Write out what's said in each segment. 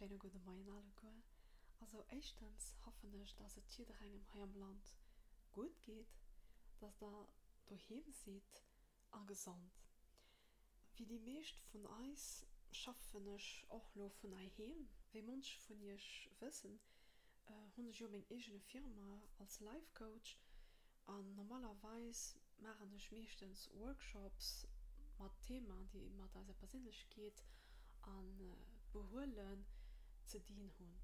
schöne gute Meinung gehen. Also erstens hoffe ich, dass es jeder in eurem Land gut geht, dass da daheim seid und gesund. Wie die meisten von euch schaffen ich auch nur von daheim. Wie manche von euch wissen, habe ich meine eigene Firma als Life Coach und normalerweise mache ich meistens Workshops mit Themen, die mit unserer Persönlichkeit und Beholen zu dienen haben.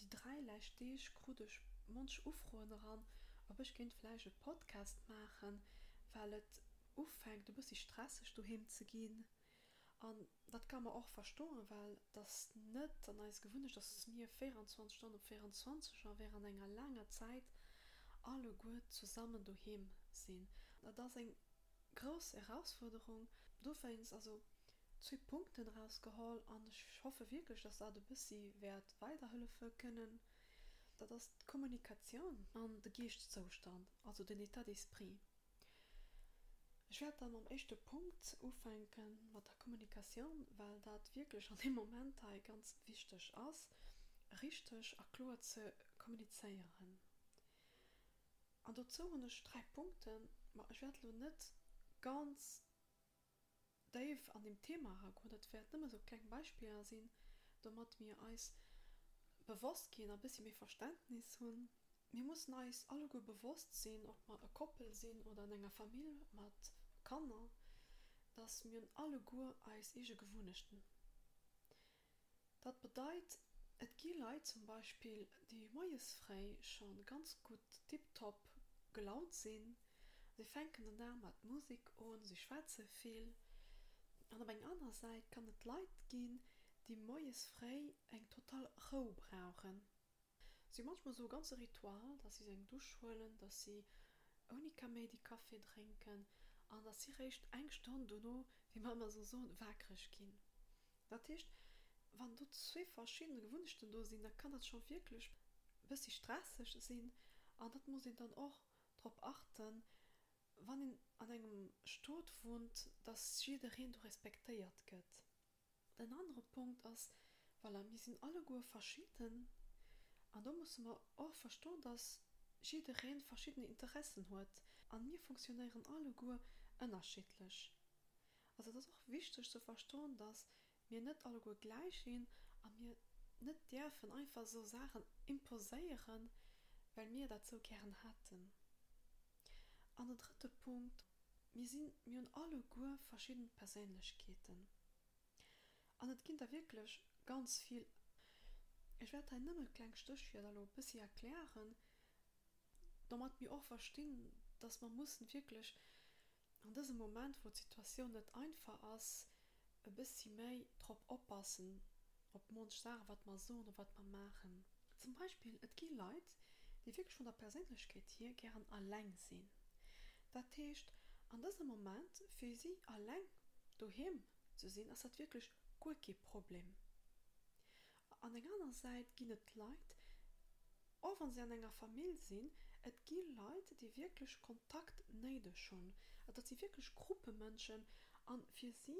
Die drei Leute konnte ich manchmal aufrufen daran, ob ich vielleicht einen Podcast machen kann, weil es anfängt, ein bisschen stressig daheim zu gehen. Und das kann man auch verstehen, weil das nicht an uns gewünscht, dass es mir 24 Stunden um 24 Uhr während einer langen Zeit alle gut zusammen daheim sind. Das ist eine große Herausforderung. Du findest also 2 Punkte rausgeholt und ich hoffe wirklich, dass da ein bisschen Wert weiterhelfen können. Das ist die Kommunikation und der Geistzustand, also der État d'esprit. Ich werde dann am ersten Punkt anfangen mit der Kommunikation, weil das wirklich an dem Moment ganz wichtig ist, richtig und klar zu kommunizieren. Und dazu habe ich 3 Punkte, aber ich werde nicht ganz tief an dem Thema hergehen, das wird nicht mehr so kleine Beispiele sein, damit wir uns bewusst gehen, ein bisschen mehr Verständnis haben. Wir müssen uns alle gut bewusst sein, ob wir eine Koppel sind oder in einer Familie mit Kindern, dass wir alle gut als ihre Gewohnheiten. Das bedeutet, es gibt Leute zum Beispiel, die morgensfrei schon ganz gut tiptop gelaunt sind. Sie fangen dann mit Musik an, sie schwätzen viel. Und auf einer anderen Seite kann es Leute geben, die morgensfrei total Ruhe brauchen. Sie haben manchmal so ganze Ritual, dass sie sich durchholen, dass sie ohne Kaffee trinken und dass sie recht eingestand danach, wie man so wackrig gehen. Das heißt, wenn du 2 verschiedene Gewünschten da sind, dann kann das schon wirklich ein bisschen stressig sein und das muss ich dann auch darauf achten, wenn ich an einem Stadt wohnt, dass jeder respektiert wird. Ein anderer Punkt ist, weil wir sind alle gut verschieden. Und da müssen wir auch verstehen, dass jeder verschiedene Interessen hat. Und wir funktionieren alle gut unterschiedlich. Also das ist auch wichtig zu verstehen, dass wir nicht alle gut gleich sind und wir nicht dürfen einfach so Sachen imposieren, weil wir das so gern hätten. Und der dritte Punkt, wir haben alle gut verschiedene Persönlichkeiten. Und es gibt da wirklich ganz viel. Ich werde euch nicht mehr ein kleines Stückchen ein bisschen erklären, damit wir auch verstehen, dass wir müssen wirklich in diesem Moment, wo die Situation nicht einfach ist, ein bisschen mehr darauf aufpassen, ob man sagt, was man so oder was man machen. Zum Beispiel, es gibt Leute, die wirklich von der Persönlichkeit hier gerne allein sind. Das heißt, in diesem Moment für sie allein daheim zu sein, ist das wirklich kein Problem. An der anderen Seite gibt es Leute, auch wenn sie in einer Familie sind, es gibt Leute, die wirklich Kontakt neidisch haben. Das sind wirklich Gruppenmenschen. Und für sie,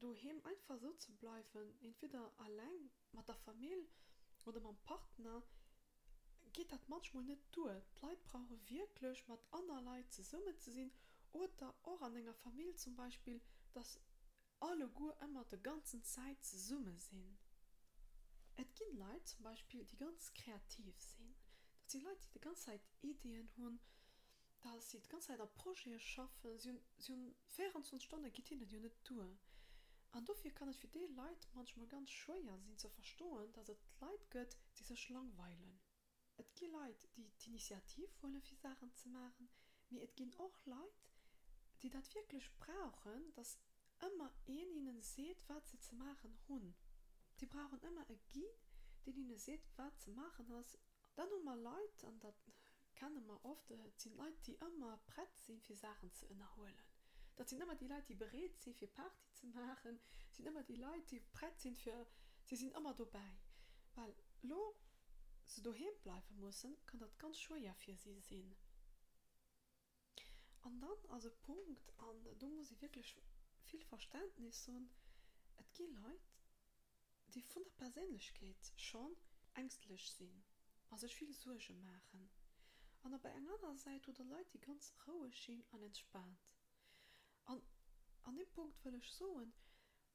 daheim einfach so zu bleiben, entweder allein mit der Familie oder mit dem Partner, geht das manchmal nicht durch. Die Leute brauchen wirklich mit anderen Leuten zusammen zu sein oder auch in einer Familie zum Beispiel, dass alle gut immer die ganze Zeit zusammen sind. Es gibt Leute zum Beispiel, die ganz kreativ sind. Das sind Leute, die ganze Zeit Ideen haben, dass sie die ganze Zeit ein Projekt schaffen, sie haben 24 Stunden Ideen, die nicht tun. Und dafür kann es für die Leute manchmal ganz schwer sein zu verstehen, dass es Leute gibt, die sich langweilen. Es gibt Leute, die Initiative wollen, für Sachen zu machen, aber es gibt auch Leute, die das wirklich brauchen, dass immer einer ihnen sieht, was sie zu machen haben. Die brauchen immer einen Guide, der ihnen sieht, was zu machen ist. Dann haben wir Leute, und das kennen wir oft, sind Leute, die immer bereit sind, für Sachen zu erholen. Das sind immer die Leute, die bereit sind, für Party zu machen. Das sind immer die Leute, die bereit sind, sie sind immer dabei. Weil, wenn sie daheim bleiben müssen, kann das ganz schwer für sie sein. Und dann, also Punkt, und da muss ich wirklich viel Verständnis haben, es gibt Leute, von der Persönlichkeit schon ängstlich sind, also ich will Sorgen machen. Und bei einer Seite oder Leute, die ganz ruhig sind und entspannt. Und an dem Punkt will ich sagen,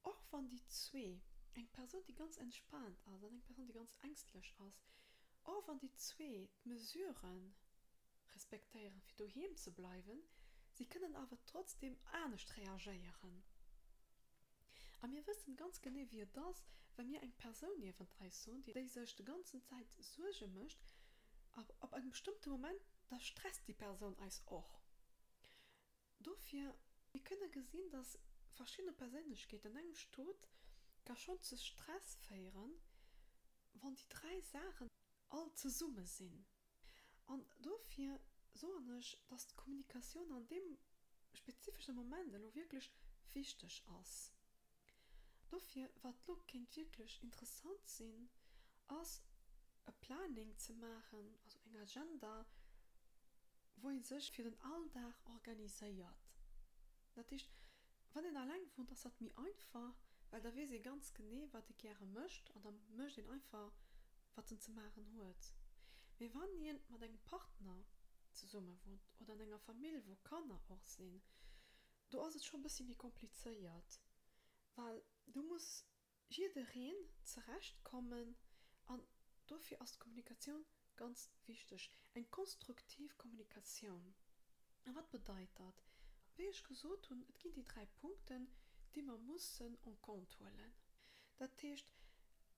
auch wenn die zwei, eine Person, die ganz entspannt ist und eine Person, die ganz ängstlich ist, auch wenn die zwei die Mesuren respektieren, für daheim zu bleiben, sie können aber trotzdem anders reagieren. Und wir wissen ganz genau, wie das, wenn wir eine Person neben uns sind, die sich die ganze Zeit sorgen möchte, aber ab einem bestimmten Moment, da stresst die Person uns auch. Dafür, wir können sehen, dass verschiedene Persönlichkeiten in einem Staat kann schon zu Stress führen, wenn die drei Sachen alle zusammen sind. Und dafür so nicht, dass die Kommunikation an dem spezifischen Moment wirklich wichtig ist. Dafür, was wirklich interessant sein kann, ist, ein Planning zu machen, also eine Agenda, wo ihr sich für den Alltag organisiert. Das ist, wenn ihr allein wohnt, das hat mir einfach, weil da weiß ich ganz genau, was ich gerne möchte, und dann möchte ich einfach, was ihr zu machen habt. Wir wenn ihr mit einem Partner zusammen wohnt, oder in einer Familie, wo Kinder auch sind, da ist es schon ein bisschen mehr kompliziert. Weil du musst jederin zurechtkommen und dafür ist Kommunikation ganz wichtig. Eine konstruktive Kommunikation. Und was bedeutet das? Wie ich gesagt habe, es gibt die drei Punkte, die man müssen und kontrollen. Das heißt,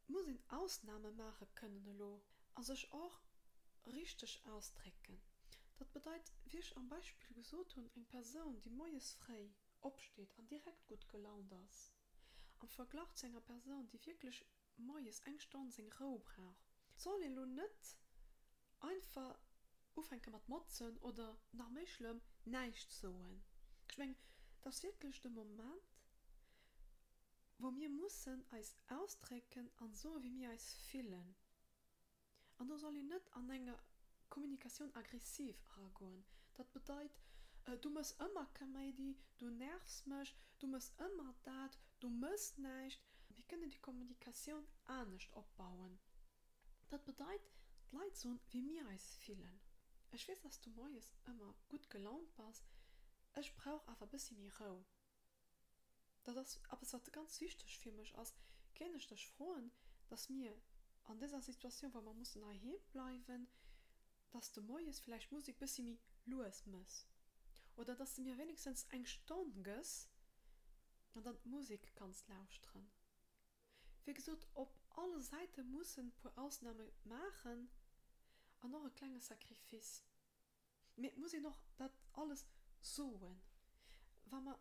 man muss Ausnahmen machen können und sich auch richtig ausdrücken. Das bedeutet, wie ich am Beispiel gesagt habe, eine Person, die morgens frei aufsteht und direkt gut gelaunt ist. Im Vergleich zu einer Person, die wirklich morgens eine Stunde seine Ruhe braucht, soll ich nicht einfach anfangen mit Motzen oder nach mir schlimm nichts sagen. Ich meine, das ist wirklich der Moment, wo wir müssen uns ausdrücken und so wie wir uns fühlen. Und da soll ich nicht an einer Kommunikation aggressiv herangehen. Das bedeutet, du musst immer Comedy, du nervst mich, du musst immer das, du musst nicht. Wir können die Kommunikation anders abbauen. Das bedeutet, die Leute sind wie wir uns fühlen. Ich weiß, dass du morgens immer gut gelaunt bist, ich brauche aber ein bisschen mehr Ruhe. Das ist etwas, was ganz wichtig für mich ist. Kann ich dich freuen, dass wir an dieser Situation, wo wir daheim bleiben, dass du morgens vielleicht Musik ein bisschen mehr los musst. Oder dass du mir wenigstens eine Stunde gehst und dann Musik kannst lauschen. Wie gesagt, auf alle Seiten müssen ein paar Ausnahmen machen und noch ein kleines Sacrifice. Man muss noch das alles suchen. Wenn wir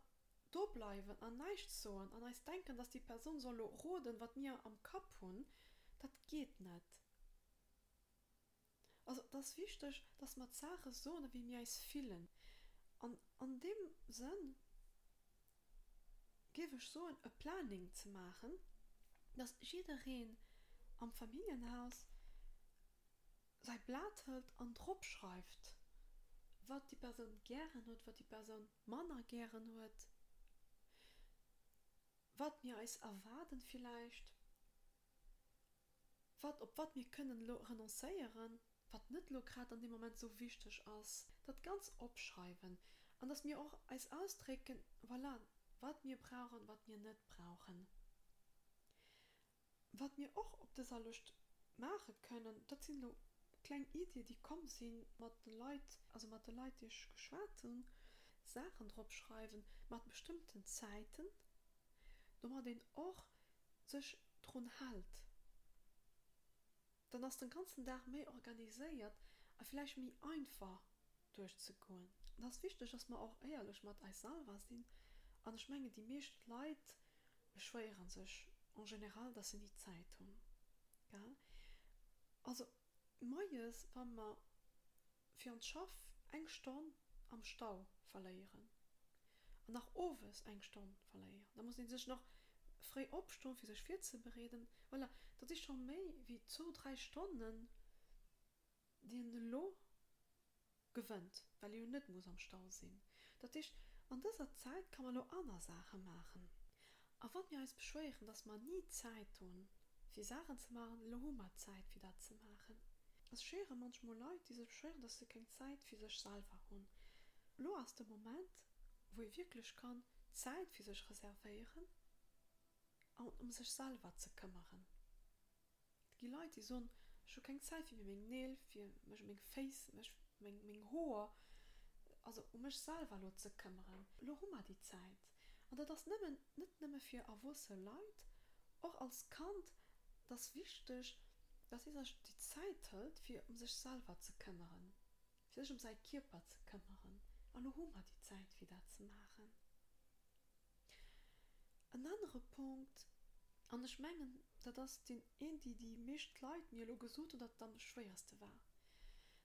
da bleiben und nichts suchen und uns denken, dass die Person soll roden, was wir am Kopf haben, das geht nicht. Also das ist wichtig, dass wir Sachen suchen, wie wir es fühlen. Und in dem Sinn gebe ich so ein Planning zu machen, dass jeder am Familienhaus sein Blatt hält und drauf schreibt, was die Person gerne hat, was die Person Männer gerne hat, was wir als erwarten vielleicht, auf was wir können renuncieren, was nicht gerade in dem Moment so wichtig ist, das ganz abschreiben und dass wir auch als ausdrücken, voilà, was wir brauchen, was wir nicht brauchen. Was wir auch auf dieser Lust machen können, das sind nur kleine Ideen, die kommen sind, mit den Leuten, also mit den Leuten, die ich geschwätzt habe, Sachen draufschreiben, mit bestimmten Zeiten, damit man den auch sich dran hält. Dann ist den ganzen Tag mehr organisiert und vielleicht mehr einfach durchzugehen. Das ist wichtig, dass wir auch ehrlich mit uns selber sind. Und ich meine, die meisten Leute beschweren sich in general, dass sie nicht Zeit haben. Ja? Also, meistens, wenn wir für einen Schaff eine Stunde am Stau verlieren und nach oben eine Stunde verlieren, dann muss man sich noch frei aufstehen, für sich viel zu bereden, weil voilà, das ist schon mehr wie 2-3 Stunden, die ein Loh gewöhnt, weil ihr nicht muss am Stau sein. Das ist, an dieser Zeit kann man noch andere Sachen machen. Aber wenn wir uns beschweren, dass man nie Zeit tun, für Sachen zu machen, lohnt Zeit für das zu machen. Es scheren manchmal Leute, die sich scheren, dass sie keine Zeit für sich selber haben. Nur aus dem Moment, wo ich wirklich kann, Zeit für sich reservieren und um sich selber zu kümmern. Die Leute, die sagen, ich habe keine Zeit für meine Nägel, für mein Face, mein Haar, also um mich selber zu kümmern. Lass mir die Zeit. Und das nicht nur für erwachsene Leute, auch als Kind, das ist wichtig, dass sie sich die Zeit hält, um sich selber zu kümmern, für sich um seinen Körper zu kümmern. Und lass mir die Zeit, wieder zu machen. Ein anderer Punkt, und ich meine, dass das den Indie, die meisten Leute mir gesagt haben, dass das dann das Schwerste war.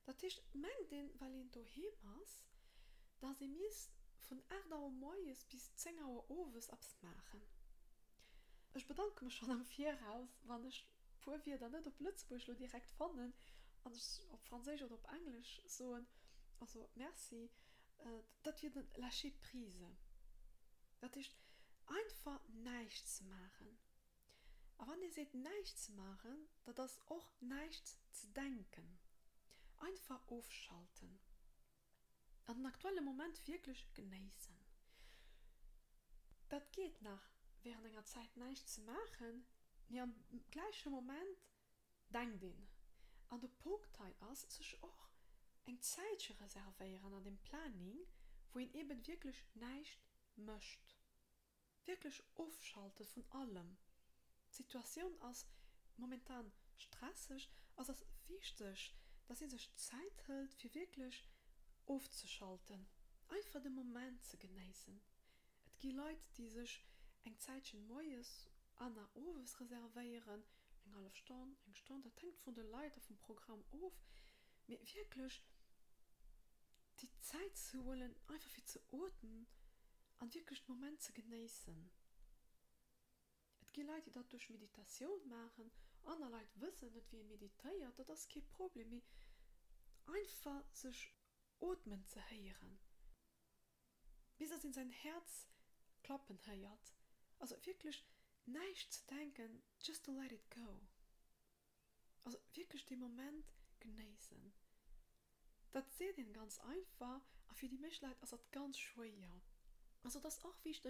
Das ist, ich meine den, weil ich daheim ist, dass ich mich von 8 Uhr morgens bis 10 Uhr abends etwas machen. Ich bedanke mich schon am Voraus, wenn ich paar Wörter nicht auf Lützburg direkt fand, und ich auf Französisch oder auf Englisch so, also merci, das wird eine lâcher prise. Das ist einfach nichts machen. Aber wenn ihr seht, nichts machen, dann das ist auch nichts zu denken. Einfach aufschalten. Und den aktuellen Moment wirklich genießen. Das geht nach während einer Zeit nichts zu machen, ja, im gleichen Moment denken. Und der Punkt ist, sich auch ein Zeit zu reservieren an dem Planning, wo ihr eben wirklich nichts möchtet. Wirklich aufschalten von allem. Die Situation ist momentan stressig, also es ist wichtig, dass ihr sich Zeit hält, für wirklich aufzuschalten. Einfach den Moment zu genießen. Es gibt Leute, die sich ein Zeitchen Neues an der Oves reservieren, eine halbe Stunde, eine Stunde, das hängt von den Leuten vom Programm auf, mir wirklich die Zeit zu holen, einfach für zu atmen und wirklich den Moment zu genießen. Es gibt Leute, die das durch Meditation machen. Andere Leute wissen nicht, wie meditieren. Das ist kein Problem. Einfach sich atmen zu hören. Bis es in sein Herz klappen hört. Also wirklich nichts zu denken, just to let it go. Also wirklich den Moment genießen. Das seht ihr ganz einfach, aber für die Menschheit ist das ganz schwer. Also das ist auch wichtig,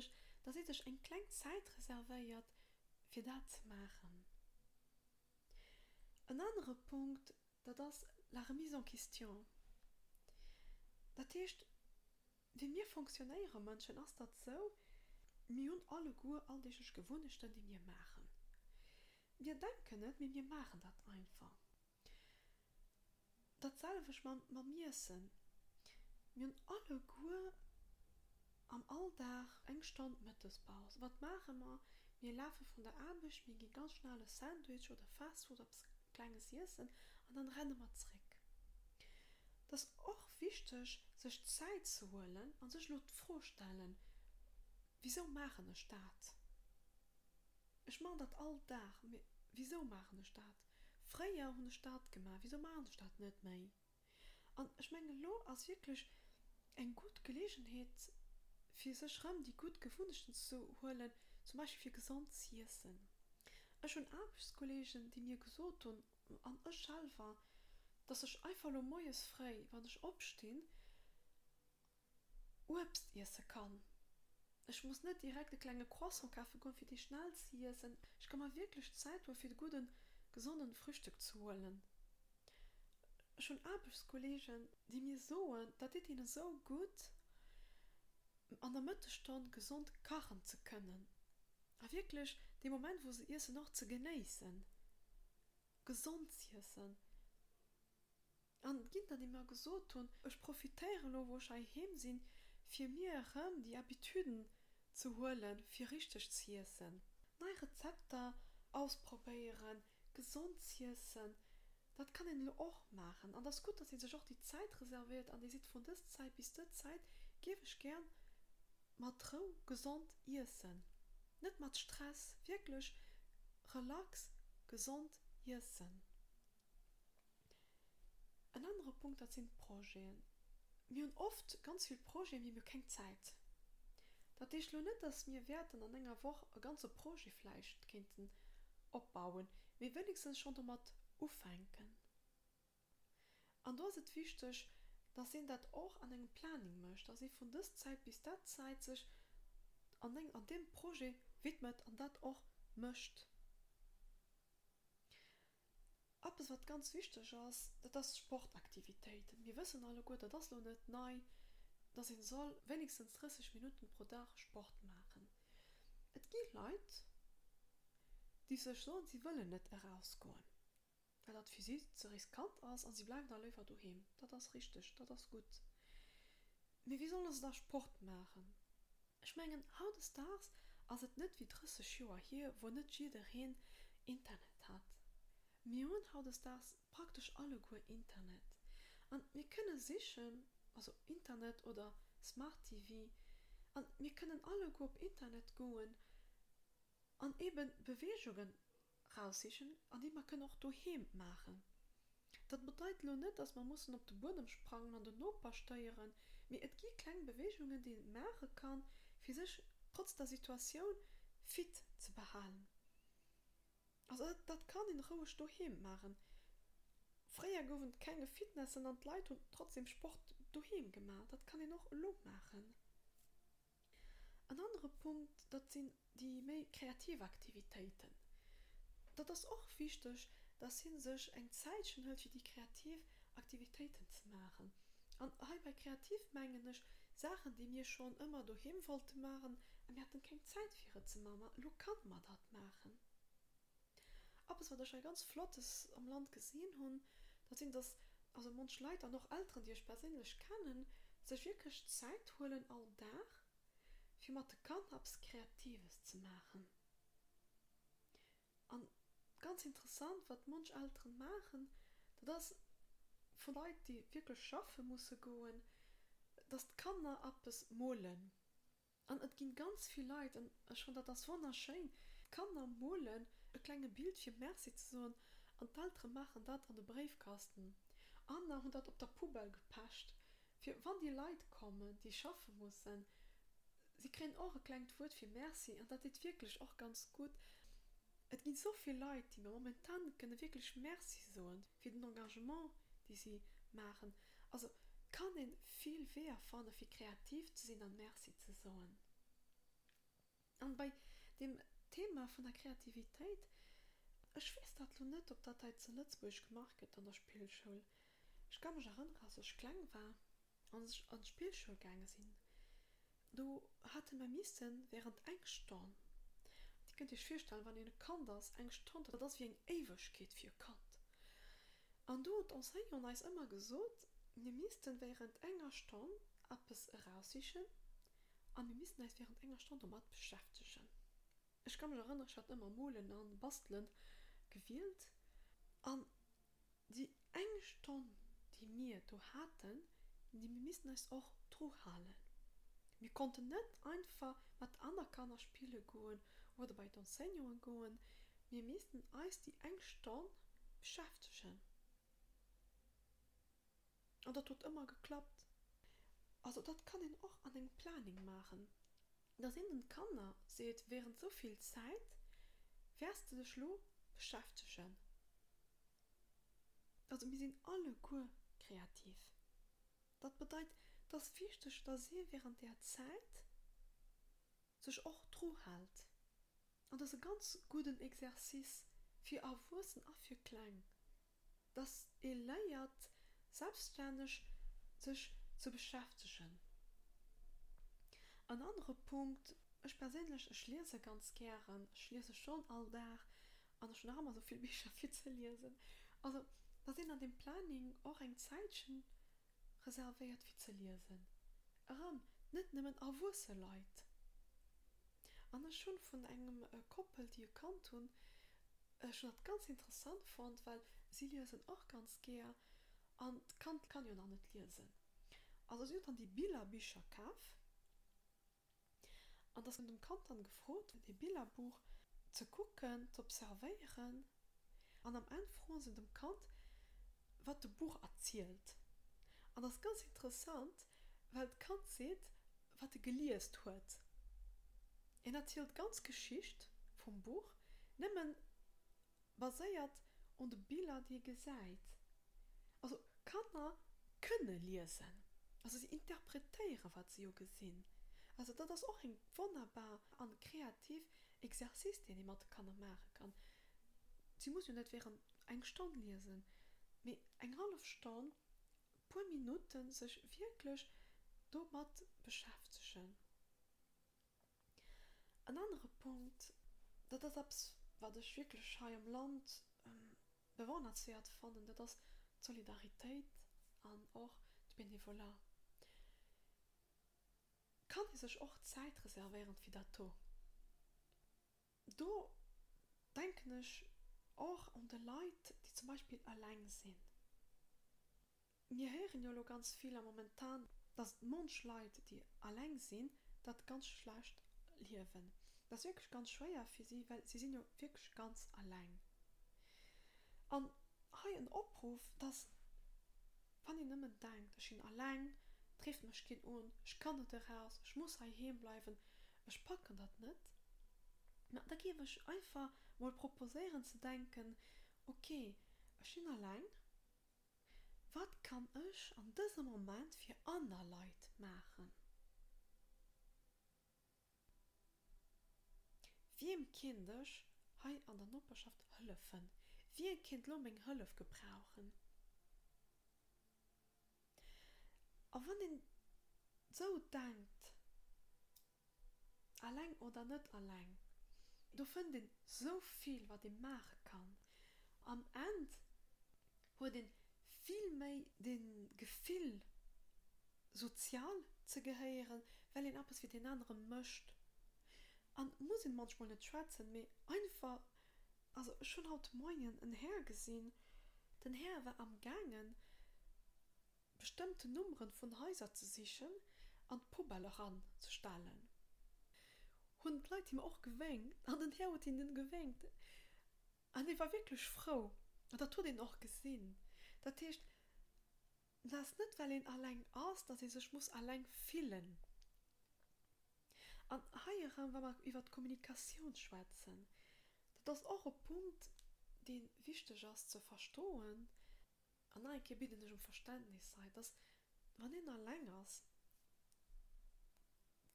dass ihr euch eine kleine Zeit reserviert, für das zu machen. Ein anderer Punkt, das ist la remise en question. Das ist, wie wir funktionieren Menschen, ist das so, wir haben alle gut all diese Gewohnheiten, die wir machen. Wir denken nicht, wir machen das einfach. Dasselbe ist mit dem Essen. Wir haben alle gut am Alltag eine Stunde Mittagspause. Was machen wir? Wir laufen von der Arbeit, wir gehen ganz schnell ein Sandwich oder Fastfood oder etwas Kleines essen und dann rennen wir zurück. Das ist auch wichtig, sich Zeit zu holen und sich vorzustellen, wieso machen wir das? Ich mache das alltag. Wieso machen wir das? Früher haben wir das gemacht, wieso machen wir das nicht mehr? Und ich meine, das ist wirklich eine gute Gelegenheit, für sich die gut gefunden zu holen, zum Beispiel für gesundes Essen. Ich habe Arbeitskollegen, die mir gesagt haben, an ich selber, dass ich einfach nur morgens frei, wenn ich aufstehe, Obst essen kann. Ich muss nicht direkt eine kleine Croissant kaufen gehen, für die schnell zu essen. Ich kann mir wirklich Zeit holen, für die guten, gesunden Frühstück zu holen. Ich habe Arbeitskollegen, die mir sagen, dass es ihnen so gut an der Mittagsstunde gesund kochen zu können. Aber wirklich den Moment, wo sie essen, noch zu genießen. Gesund zu essen. Und die Kinder, die mir gesagt haben, ich profitiere noch, wo ich daheim bin, für mir die Habitüden zu holen, für richtig zu essen. Neue Rezepte ausprobieren, gesund zu essen, das kann ich auch machen. Und das ist gut, dass ich sich auch die Zeit reserviert, und ich sehe von dieser Zeit bis dieser Zeit, gebe ich gerne Matrau gesund essen. Nicht mit Stress, wirklich relax, gesund essen. Ein anderer Punkt, das sind Projekte. Wir haben oft ganz viele Projekte, wie wir keine Zeit. Das ist nicht, dass wir werden an einer Woche ein ganzes Projekt vielleicht könnten opbauen, wie wenigstens schon damit aufhängen. Und da ist es wichtig, dass sie das auch an einem Planning möchte, dass sie von dieser Zeit bis dieser Zeit sich an dem Projekt widmet und das auch möchte. Aber was ganz wichtig ist, das ist Sportaktivitäten. Wir wissen alle gut, dass das noch nicht neu ist, dass sie soll wenigstens 30 Minuten pro Tag Sport machen. Es gibt Leute, die sich so, sie wollen nicht herausgehen, weil das für sie zu riskant ist und sie bleiben dann einfach daheim. Das ist richtig, das ist gut. Aber wie sollen sie da Sport machen? Ich meine, heute ist es nicht wie 30 Jahre hier, wo nicht jeder Internet hat. Wir haben heute ist praktisch alle gut Internet. Und wir können sicher, also Internet oder Smart TV, und wir können alle gut auf Internet gehen und eben Bewegungen raussehen und die man kann auch daheim machen. Das bedeutet nicht, dass man auf den Boden springen und den Opa steuern, aber es gibt kleine Bewegungen, die man machen kann, für sich trotz der Situation fit zu behalten. Also das kann in Ruhe daheim machen. Früher gab es keine Fitness und die Leute haben trotzdem Sport daheim gemacht. Das kann ich noch lang machen. Ein anderer Punkt, das sind die mehr kreativen Aktivitäten. Das ist auch wichtig, dass sie sich ein Zeichen hält, für die kreativen Aktivitäten zu machen. Und bei kreativ meine ich Sachen, die wir schon immer daheim wollten machen, und wir hatten keine Zeit für sie zu machen, nun kann man das machen. Aber es war das ein ganz Flottes am Land gesehen haben, dass sind das, also manche Leute, noch Eltern, die ich persönlich kennen, sich wirklich Zeit holen, all da, für man kann, etwas Kreatives zu machen. Und ganz interessant, was manche Eltern machen, dass von Leuten, die wirklich schaffen müssen gehen, dass die Kinder etwas malen. Und es gibt ganz viele Leute, und ich finde das wunderschön, Kinder malen, ein kleines Bild für Merci zu sagen, und die Eltern machen das an den Briefkasten. Andere haben das auf der Pubel gepasst. Für wenn die Leute kommen, die schaffen müssen, sie kriegen auch ein kleines Wort für Merci, und das ist wirklich auch ganz gut. Es gibt so viele Leute, die momentan können wirklich Merci sagen für das Engagement, die sie machen. Also kann ihnen viel wert finden, für kreativ zu sein und Merci zu sagen. Und bei dem Thema von der Kreativität, ich weiß das noch nicht, ob das heute in Lützburg gemacht wird an der Spielschule. Ich kann mich erinnern, als ich klein war und ich an die Spielschule gegangen bin. Du hatte man müssen während einer Stunde. Die könnt ihr euch vorstellen, wenn ihr kann das, eine Stunde, das ist wie ein Ewigkeit für Kant. Und du und uns haben uns immer gesagt, wir müssen während einer Stunde etwas raussehen und wir müssen uns während einer Stunde damit beschäftigen. Ich kann mich erinnern, ich hatte immer Malen und Basteln gewählt. Und die eine Stunde, die wir da hatten, die wir müssen uns auch durchhalten. Wir konnten nicht einfach mit anderen Kindern spielen gehen oder bei den Senioren gehen. Wir mussten uns die eine Stunde beschäftigen. Und das hat immer geklappt. Also das kann ich auch an einem Planning machen. Dass in den Kinder seht, während so viel Zeit wirst du dich nur beschäftigen. Also wir sind alle gut kreativ. Das bedeutet, das ist wichtig, dass sie während der Zeit sich auch treu hält. Und das ist ein ganz gutes Exerzice für Erwachsene und für Kleine. Dass ihr lernt, selbstständig sich zu beschäftigen. Ein anderer Punkt, ich persönlich, ich lese ganz gern, ich lese schon all da, und ich habe immer so viele Bücher viel zu lesen. Also, da sind an dem Planning auch ein Zeitchen reserviert für zu lesen. Nicht nur erwachsene Leute. Und ich schon von einem Koppel, die ihr kann tun, schon das ganz interessant fand, weil sie lesen auch ganz gern und kann ja noch nicht lesen. Also sie hat dann die Bilderbücher gekauft und das in dem Kant dann gefragt, die Bilderbuch zu gucken, zu observieren und am Ende fragen sie dem Kant, was das Buch erzählt. Und das ist ganz interessant, weil der Kant sieht, was er gelesen hat. Er erzählt ganz Geschichte vom Buch, nimmt vad säger att om du bildartige seid? Alltså, kunna lesen. Alltså, sie interpretera vad sie gesehen. Also, das ist auch ein wunderbar und kreativ Exercice, den jemand kann machen kann. Sie muss ja nicht während einer Stunde lesen, aber eine halbe Stunde, ein paar Minuten, sich wirklich damit beschäftigen. Ein anderer Punkt, das ist etwas, was ich wirklich hier im Land bewundernswert fand, das ist Solidarität und auch die Benevolat. Kann ich sich auch Zeit reservieren für das? Da denke ich auch an die Leute, die zum Beispiel allein sind. Wir hören ja noch ganz viel momentan, dass manche Leute, die allein sind, das ganz schlecht leben. Das ist wirklich ganz schwer für sie, weil sie sind ja wirklich ganz allein. Und hier ein Abruf, dass, wenn ich nicht mehr denke, ich bin allein, trifft mich kein an, ich kann nicht raus, ich muss hierhin bleiben, ich packe das nicht. Da gebe ich einfach mal proposieren zu denken, okay, ich bin allein, was kann ich an diesem Moment für andere Leute machen? Wem kann ich hier an der Nachbarschaft helfen? Wem kann ich meine Hilfe gebrauchen? Aber wenn ich so denkt, allein oder nicht allein, du findest so viel, was ich machen kann. Am Ende hat ich viel mehr den Gefühl, sozial zu gehören, weil ich etwas für den anderen möchte. Und muss ich manchmal nicht schwätzen, aber einfach, also schon heute Morgen ein Herr gesehen, den Herr war am Gangen, bestimmte Nummern von Häusern zu sichern und Pobälle ranzustellen. Und Leute ihm auch gewinkt, und den Herr hat ihn dann gewinkt. Und ich war wirklich froh. Und das hat ihn auch gesehen. Das heißt, das ist nicht, weil ihn allein aus, dass er sich muss allein fühlen. Und hier haben wir über die Kommunikation schwätzen. Das ist auch ein Punkt, den wichtig ist zu verstehen. Und nein, ich bitte nicht um Verständnis sein, dass, wenn er allein ist,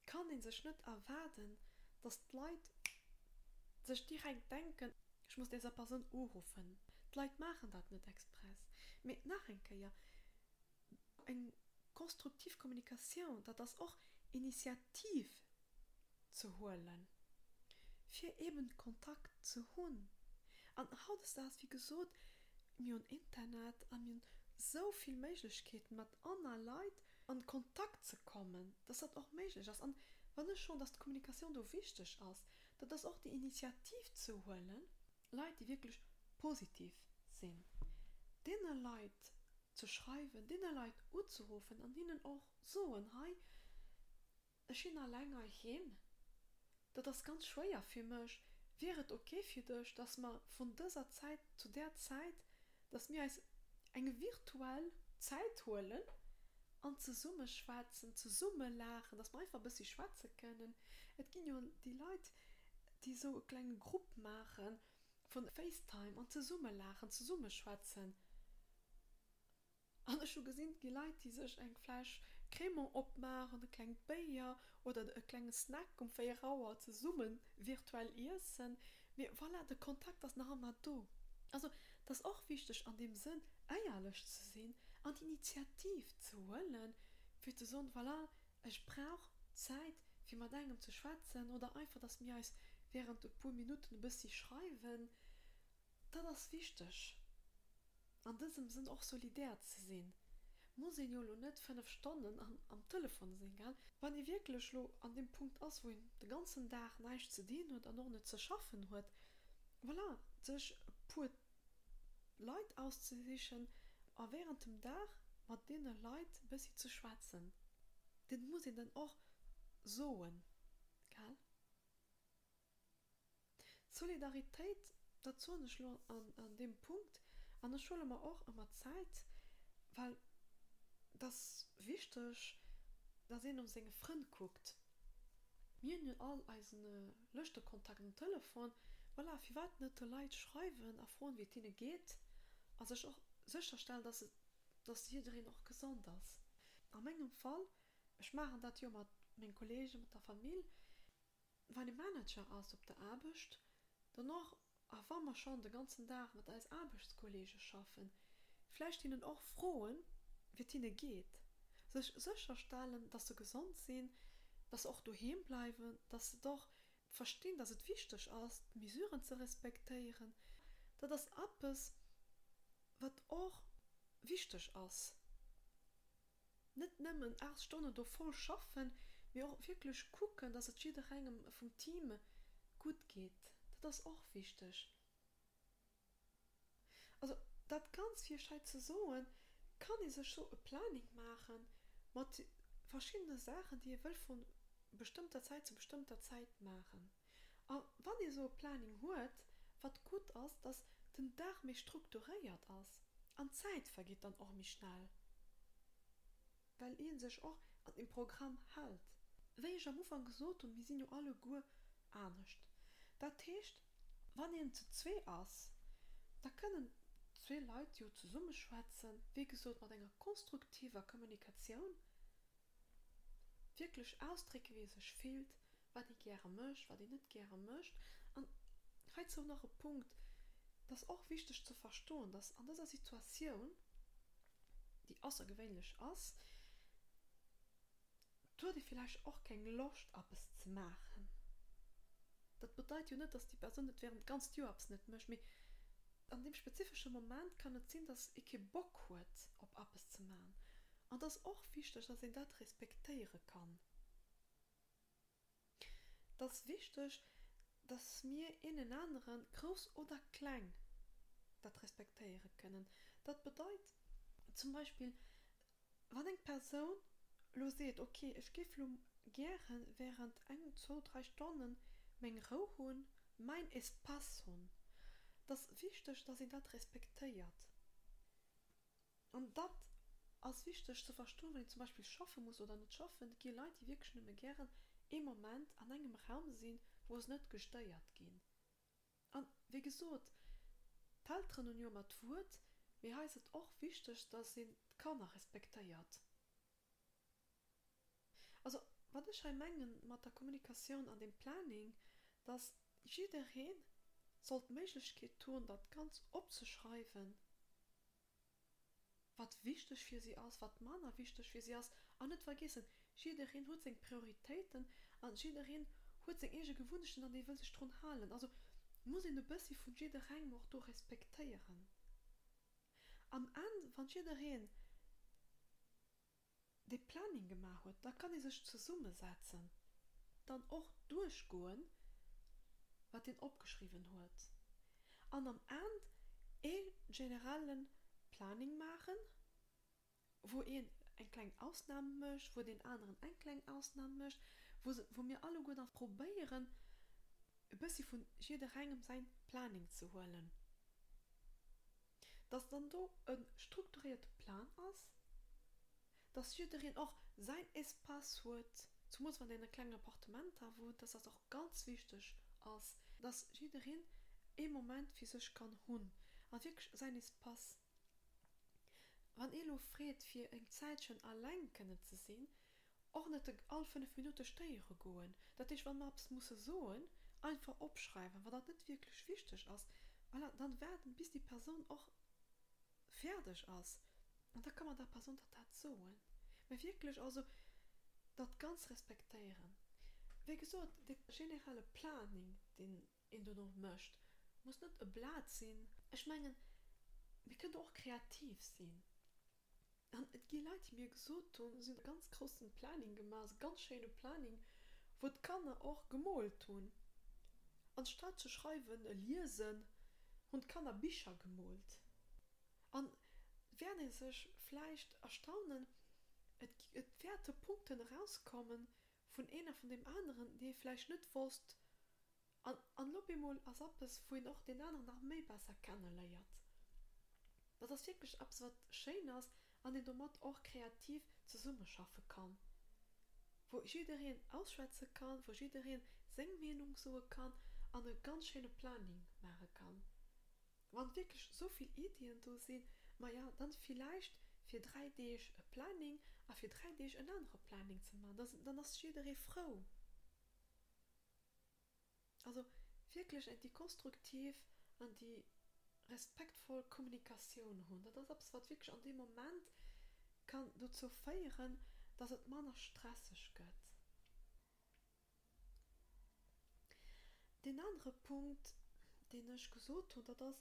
kann ihn sich nicht erwarten, dass die Leute sich direkt denken, ich muss dieser Person anrufen. Die Leute machen das nicht express. Mit nachdenken, ja, eine konstruktive Kommunikation, das auch Initiativ zu holen, für eben Kontakt zu holen. Und heute ist das, wie gesagt, im Internet haben so viele Möglichkeiten, mit anderen Leuten an Kontakt zu kommen. Das ist auch möglich. Und wenn es schon, dass die Kommunikation so wichtig ist, dass das auch die Initiative zu holen, Leute, die wirklich positiv sind, denen Leute zu schreiben, denen Leute anzurufen und denen auch so ein Hi, ich bin alleine hin, dass das ganz schwer für mich wäre, es okay für dich, dass man von dieser Zeit zu der Zeit, dass wir als eine virtuelle Zeit holen und zusammen schwätzen, zusammen lachen, dass wir einfach ein bisschen schwätzen können. Es gibt ja die Leute, die so eine kleine Gruppe machen von FaceTime und zusammen lachen, zusammen schwätzen. Und ich habe schon gesehen, die Leute, die sich ein Fleisch Creme abmachen, ein kleines Bier oder ein kleines Snack um 4 Uhr zusammen virtuell essen. Aber voilà, der Kontakt ist nachher mal da. Also, das ist auch wichtig, an dem Sinn, ehrlich zu sein, an die Initiative zu holen, für zu sagen, voilà, ich brauche Zeit, für mit einem zu schwätzen, oder einfach, dass wir uns während ein paar Minuten ein bisschen schreiben. Das ist wichtig. An diesem Sinn auch solidär zu sein. Muss ich ja nicht 5 Stunden am Telefon sein, gell? Wenn ich wirklich an dem Punkt ist, wo ich den ganzen Tag nichts zu tun hat und auch nicht zu schaffen hat, voilà, sich ein paar Leute auszusichern, aber während dem Tag mit denen Leuten ein bisschen zu schwätzen. Den muss ich dann auch soen, gell? Solidarität, dazu nicht an dem Punkt, an der Schule haben wir auch immer Zeit, weil das wichtig, dass ihr um seine Freunde guckt. Wir haben alle unseren Löschkontakt am Telefon, voilà, wie weit nicht die Leute schreiben, erfahren, wie es ihnen geht, also ich auch sicherstellen, dass jeder auch gesund ist. In meinem Fall, ich mache das ja mit meinen Kollegen, mit der Familie, wenn ich Manager ist auf der Arbeit, danach erfahren wir schon den ganzen Tag mit als Arbeitskollegen arbeiten. Vielleicht ihnen auch frohen, wie es ihnen geht. Sich sicherstellen, dass sie gesund sind, dass sie auch daheim bleiben, dass sie doch verstehen, dass es wichtig ist, die Mesuren zu respektieren. Dass das etwas, was auch wichtig ist. Nicht nur 8 Stunden da voll arbeiten, wir auch wirklich gucken, dass es jeder vom Team gut geht. Das ist auch wichtig. Also, das ganz viel Scheiß zu sagen, kann ich sich so eine Planung machen mit verschiedenen Sachen, die ich will von bestimmter Zeit zu bestimmter Zeit machen. Aber wenn ihr so eine Planung hört, was gut ist, dass der Tag mich strukturiert ist. Und Zeit vergeht dann auch mich schnell. Weil ihr sich auch an dem Programm hält. Wie ich am Anfang gesagt habe, wir sind ja alle gut ernst. Das heißt, wenn ihr zu zweit ist, dann können zwei Leute ja zusammen schwätzen, wie gesagt, mit einer konstruktiven Kommunikation, wirklich ausdrücken, wie es euch fehlt, was ihr gerne möchtet, was ihr nicht gerne möchtet. Und heute so noch ein Punkt, das ist auch wichtig zu verstehen, dass an dieser Situation, die außergewöhnlich ist, tut ihr vielleicht auch keine Lust, etwas zu machen. Das bedeutet ja nicht, dass die Person nicht während ganz Jahres nicht möchte. An dem spezifischen Moment kann es sein, dass ich keinen Bock habe, auf etwas zu machen. Und das ist auch wichtig, dass ich das respektieren kann. Das ist wichtig, dass wir einen anderen, groß oder klein, das respektieren können. Das bedeutet zum Beispiel, wenn eine Person sagt, okay, ich gehe gerne während 1, 2, 3 Stunden mein Ruhe, mein Espace. Das ist wichtig, dass ihr das respektiert. Und das ist wichtig zu verstehen, wenn ich zum Beispiel schaffen muss oder nicht schaffen, die Leute, die wirklich nicht mehr gerne im Moment an einem Raum sind, wo es nicht gesteuert geht. Und wie gesagt, die Eltern und ja mit Wut, mir heißt es auch wichtig, dass sie keiner respektiert. Also, was ich meine mit der Kommunikation an dem Planning, dass jeder sollte die Möglichkeit tun, das ganz abzuschreiben. Was wichtig für sie ist, was Männer wichtig für sie ist. Und nicht vergessen, jeder hat seine Prioritäten und jeder hat seine eigenen Gewünsche, an die will sich daran halten. Also muss ich ein bisschen von jeder auch respektieren. Am Ende, wenn jeder die Planung gemacht hat, dann kann ich sich zusammensetzen. Dann auch durchgehen, was ihn abgeschrieben hat. Und am Ende eine generelle Planung machen, wo ihr eine kleine Ausnahme möchte, wo den anderen eine kleine Ausnahme möchte, wo wir alle gut probieren, ein bisschen von jeder Reihe seine Planung zu holen. Dass dann da ein strukturierter Plan ist, dass jeder auch sein Espace hat, zumindest wenn ihr ein kleines Appartement habt, das ist auch ganz wichtig, als dass jeder im Moment für sich kann haben. Und wirklich sein Spaß. Wenn ihr fragt, für ein Zeitchen allein zu sein, auch nicht alle 5 Minuten stehen gehen. Das ist, wenn man etwas sagen muss, einfach abschreiben, weil das nicht wirklich wichtig ist. Weil dann werden, bis die Person auch fertig ist. Und dann kann man der Person das sagen. Weil wirklich also das ganz respektieren. Wie gesagt, die generelle Planung, den du noch möchtest, muss nicht ein Blatt sein. Ich meine, wir können auch kreativ sein. Und die Leute, die mir gesagt haben, sind ganz große Planung gemacht, ganz schöne Planung, wo die Kanner auch gemalt tun. Anstatt zu schreiben, lesen, und Kanner Bücher gemalt. Und werden sich vielleicht erstaunen, es werden Punkte rauskommen, von einer von dem anderen, die vielleicht nicht wusste, an Lobbymoll als etwas, wo ich noch den anderen noch mehr besser kennenlernt. Das ist wirklich etwas, was schön ist, an dem man auch kreativ zusammenschaffen kann. Wo jeder ausschwätzen kann, wo jeder seine Meinung suchen kann an eine ganz schöne Planung machen kann. Wenn wirklich so viele Ideen da sind, na ja, dann vielleicht für 3 Tage eine Planung, aber für 3 Tage eine andere Planung zu machen. Dann ist jeder froh. Also wirklich die konstruktiv und die respektvolle Kommunikation haben. Das ist etwas, was wirklich an dem Moment kann dazu führen, dass es mir noch stressig geht. Den anderen Punkt, den ich gesagt habe, das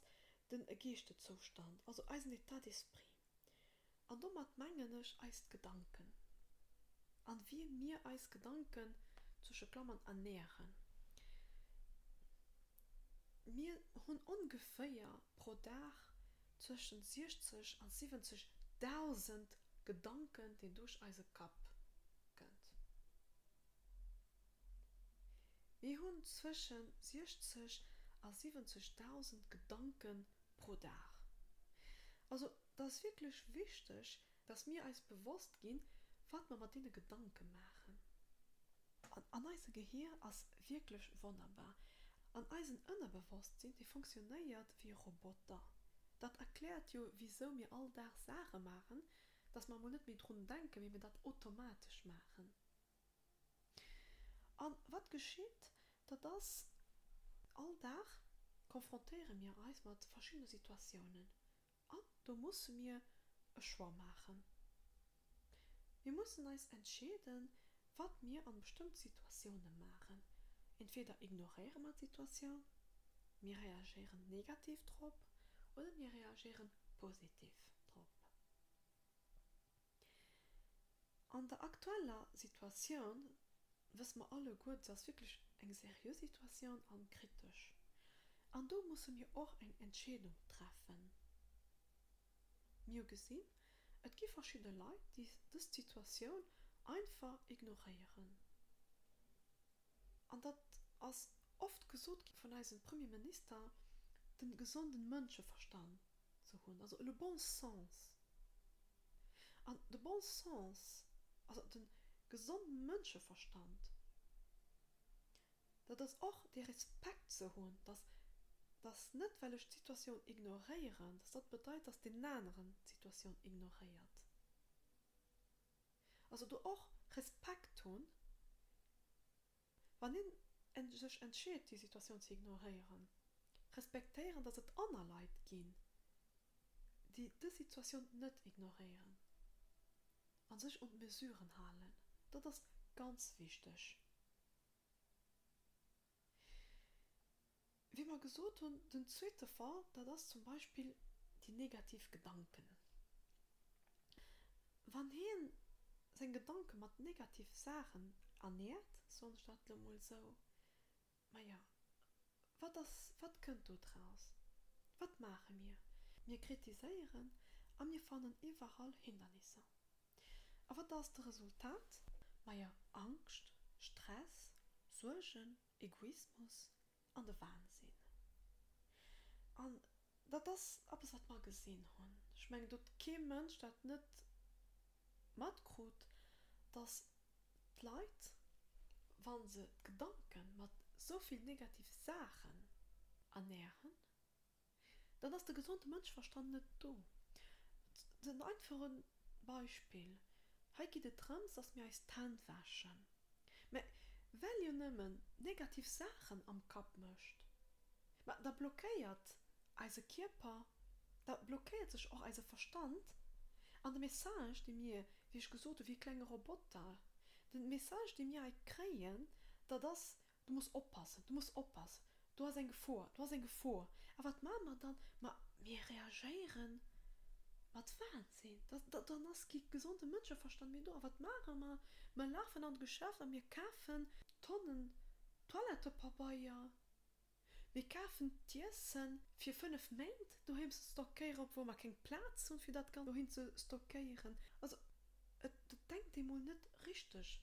ist der Geistezustand, also ein État d'esprit. Und damit meine ich als Gedanken. Und wie wir als Gedanken zwischen Klammern ernähren. Wir haben ungefähr pro Tag zwischen 60 und 70.000 Gedanken, die durch unseren Kopf gehen. Wir haben zwischen 60 und 70.000 Gedanken pro Tag. Also das ist wirklich wichtig, dass wir uns bewusst gehen, was wir mit diesen Gedanken machen. Und unser Gehirn ist wirklich wunderbar. Und unser Unterbewusstsein, die funktioniert wie Roboter. Das erklärt ja, wieso wir all das Sachen machen, dass wir nicht mehr daran denken, wie wir das automatisch machen. Und was geschieht, dass das all das konfrontieren wir uns mit verschiedenen Situationen. Und da müssen wir einen Schwung machen. Wir müssen uns entscheiden, was wir an bestimmten Situationen machen. Entweder ignorieren wir die Situation, wir reagieren negativ drauf oder wir reagieren positiv drauf. An der aktuellen Situation wissen wir alle gut, das ist wirklich eine seriöse Situation und kritisch. Und da müssen wir auch eine Entscheidung treffen. Wir haben gesehen, es gibt verschiedene Leute, die diese Situation einfach ignorieren. Und das ist oft gesagt von unserem Premierminister, den gesunden Menschenverstand zu haben, also le bon sens. Und der bon sens, also den gesunden Menschenverstand, das ist auch der Respekt zu haben, dass das nicht, weil ich die Situation ignoriere, dass das bedeutet, dass die anderen die Situation ignoriert. Also du auch Respekt haben, wenn sich entscheidet, die Situation zu ignorieren, respektieren, dass es andere Leute gehen, die diese Situation nicht ignorieren. An sich und Mesuren halten. Das ist ganz wichtig. Wie man gesagt hat, den zweiten Fall, das ist zum Beispiel die Negativgedanken. Wenn er seinen Gedanken mit negativen Sachen ernährt, sonst das mal so. Na ja, was könnt ihr draus? Was machen wir? Wir kritisieren und wir finden überall Hindernisse. Aber das ist das Resultat? Na ja, Angst, Stress, Sorgen, Egoismus und der Wahnsinn. Und das ist etwas, was wir gesehen haben. Ich meine, dort kein Mensch, der nicht mitkriegt, dass die Leute, wenn sie Gedanken mit so vielen negativen Sachen ernähren, dann ist der gesunde Menschenverstand nicht da. Ein einfaches Beispiel. Heute gibt es Trends, dass wir uns die Hände waschen. Aber wenn ihr nicht negative Sachen am Kopf möchtet, dann blockiert unser Körper, dann blockiert sich auch unser Verstand an der Message, die wir, wie ich gesagt habe, wie kleine Roboter, die Message, die wir kriegen, dass du musst aufpassen, du hast eine Gefahr. Aber was machen wir dann? Wir reagieren mit Wahnsinn. Dann ist kein gesunder Menschenverstand mehr da. Aber was machen wir? Wir laufen an das Geschäft und wir kaufen Tonnen Toilettenpapier. Wir kaufen Tiessen für 5 Monate, da haben sie stockieren, obwohl wir keinen Platz haben, für das Ganze zu stockieren. Also, du denkst einmal nicht richtig.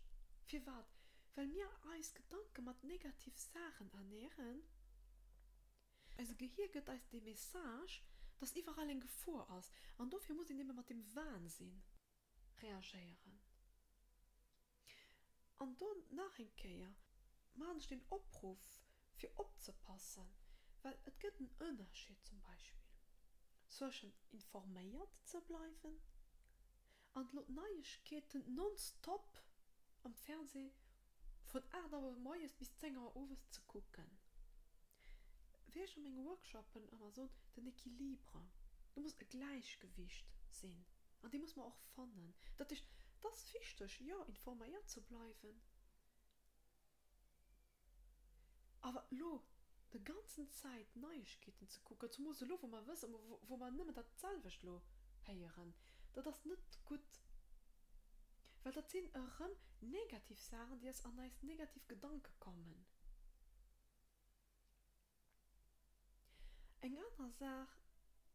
Für was? Weil wir uns Gedanken mit negativen Sachen ernähren, also Gehirn gibt uns die Message, dass überall eine Gefahr ist. Und dafür muss ich nicht mehr mit dem Wahnsinn reagieren. Und dann nachher mache ich den Abruf für aufzupassen, weil es gibt einen Unterschied zum Beispiel zwischen informiert zu bleiben und laut Neuigkeiten nonstop am Fernsehen von 8 Uhr morgens bis 10 Uhr abends zu gucken. Während meinen Workshoppen immer so den Equilibre, du musst ein Gleichgewicht sehen und die muss man auch finden. Das ist wichtig, ja, informiert zu bleiben. Aber lo, die ganze Zeit Neuigkeiten zu gucken, zu muss lo, wo man wissen, wo man nicht mehr das selbst lo hören, das ist nicht gut. Weil das sind negativ Sachen, die es an uns negativ Gedanken kommen. Eine andere Sache,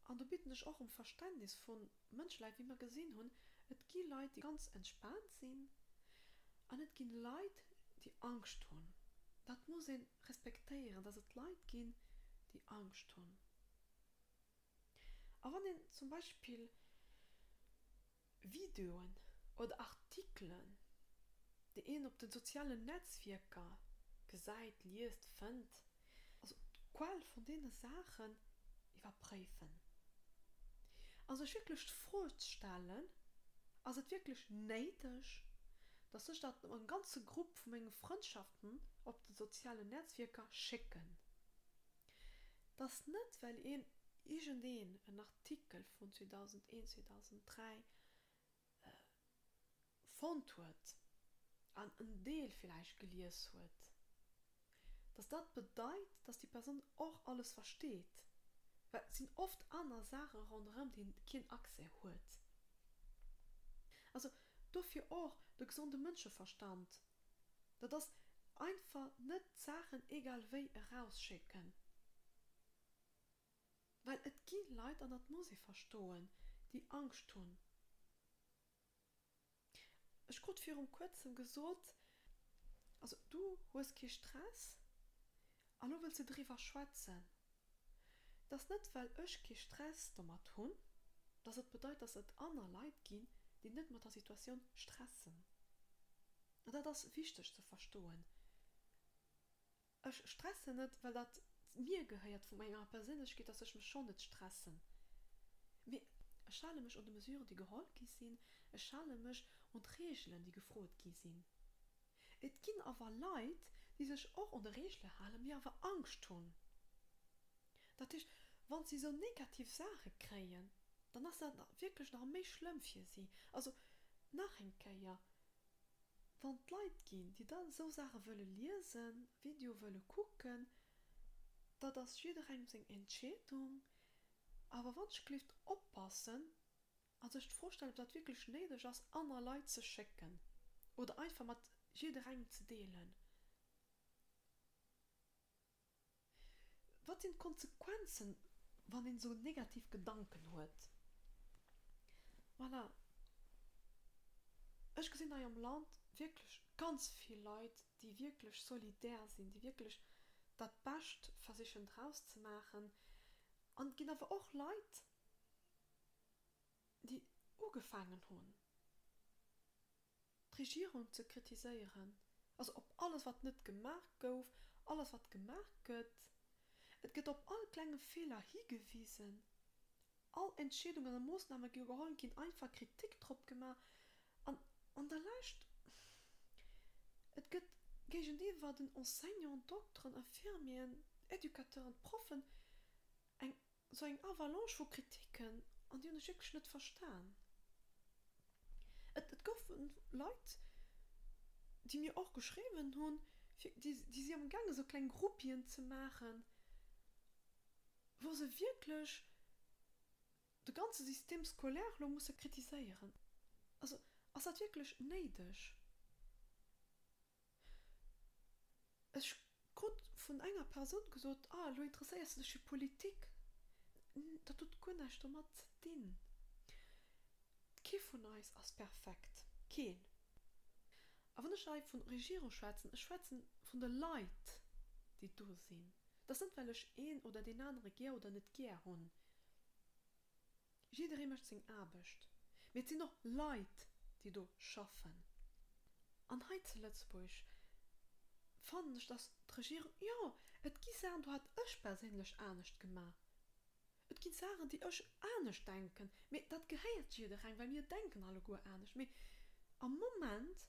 und da bitte ich auch um Verständnis von Menschen, wie wir gesehen haben, es gibt Leute, die ganz entspannt sind, und es gibt Leute, die Angst haben. Das muss man respektieren, dass es Leute gibt, die Angst haben. Aber wenn man zum Beispiel Videos oder Artikeln, die ihn auf den sozialen Netzwerken gesagt, liest, findet, also qual von diesen Sachen überprüfen. Also ich wirklich vorstellen, also es wirklich neidisch, dass ich das eine ganze Gruppe von meinen Freundschaften auf den sozialen Netzwerken schicken. Das nicht, weil ich irgendeinen Artikel von 2001, 2003 fand hat, an einen Teil vielleicht gelesen hat. Dass das bedeutet, dass die Person auch alles versteht. Weil es sind oft andere Sachen rundherum, die keine Achse hat. Also, dafür auch der gesunde Menschenverstand. Dass das einfach nicht Sachen egal wie rausschicken. Weil es gibt Leute, und das muss ich verstehen, die Angst tun. Ich habe vor kurzem gesagt, also du hast keinen Stress, aber du willst darüber schwätzen. Das ist nicht, weil ich keinen Stress damit habe, dass es bedeutet, dass es andere Leute gibt, die nicht mit der Situation stressen. Und das ist wichtig zu verstehen. Ich stresse nicht, weil das mir gehört von meiner Persönlichkeit, dass ich mich schon nicht stresse. Ich schale mich an die Mesuren, die geholfen sind. Ich schale mich an die Regeln, die gefroht sind. Es gibt aber Leute, die sich auch an die Regeln halten, die aber Angst haben. Das ist, wenn sie so negative Sachen kriegen, dann ist das wirklich noch mehr schlimm für sie. Also, nachher, wenn die Leute gehen, die dann so Sachen wollen lesen, Video wollen gucken, dann ist jeder eine Entscheidung. Aber wenn ich gleich aufpassen, also ich vorstelle, dass wirklich neidisch ist, andere Leute zu schicken. Oder einfach mit jeder einen zu teilen. Was sind Konsequenzen, wenn man so negativ Gedanken hat? Voilà. Ich sehe in einem Land wirklich ganz viele Leute, die wirklich solidär sind, die wirklich das Beste versuchen rauszumachen. Und es gibt aber auch Leute, die angefangen haben, die Regierung zu kritisieren. Also ob alles, was nicht gemacht wurde, alles, was gemacht wird. Es gibt auf alle kleinen Fehler hingewiesen. Alle Entscheidungen und Maßnahmen geholt, gehen einfach Kritik drauf gemacht. Und vielleicht, es gibt gegen die, was den Enseignern, Doktoren, Infirmieren, Edukatoren, Profen, so eine Avalanche von Kritiken, und die ich wirklich nicht verstehen. Es gibt Leute, die mir auch geschrieben haben, die sie am Gange so kleine Gruppchen zu machen, wo sie wirklich das ganze System scolaire müssen kritisieren. Also, es ist wirklich neidisch. Ich habe von einer Person gesagt, du interessierst dich für Politik. Das tut gut, dass du mit denen. Kein von uns ist perfekt. Kein. Aber wenn ich von der Regierung schwätze, ich schwätze von den Leuten, die da sind. Das sind, weil ich einen oder den anderen gehe oder nicht gehe. Jeder möchte seine Arbeit. Wir sind noch Leute, die da arbeiten. Und heute in Lützburg, fandest du, dass die Regierung, ja, es gibt Sachen, die hat euch persönlich ernst gemacht. Es gibt Sachen, die euch ernst denken. Aber das gehört jeder rein, weil wir denken alle gut ernst. Aber am Moment,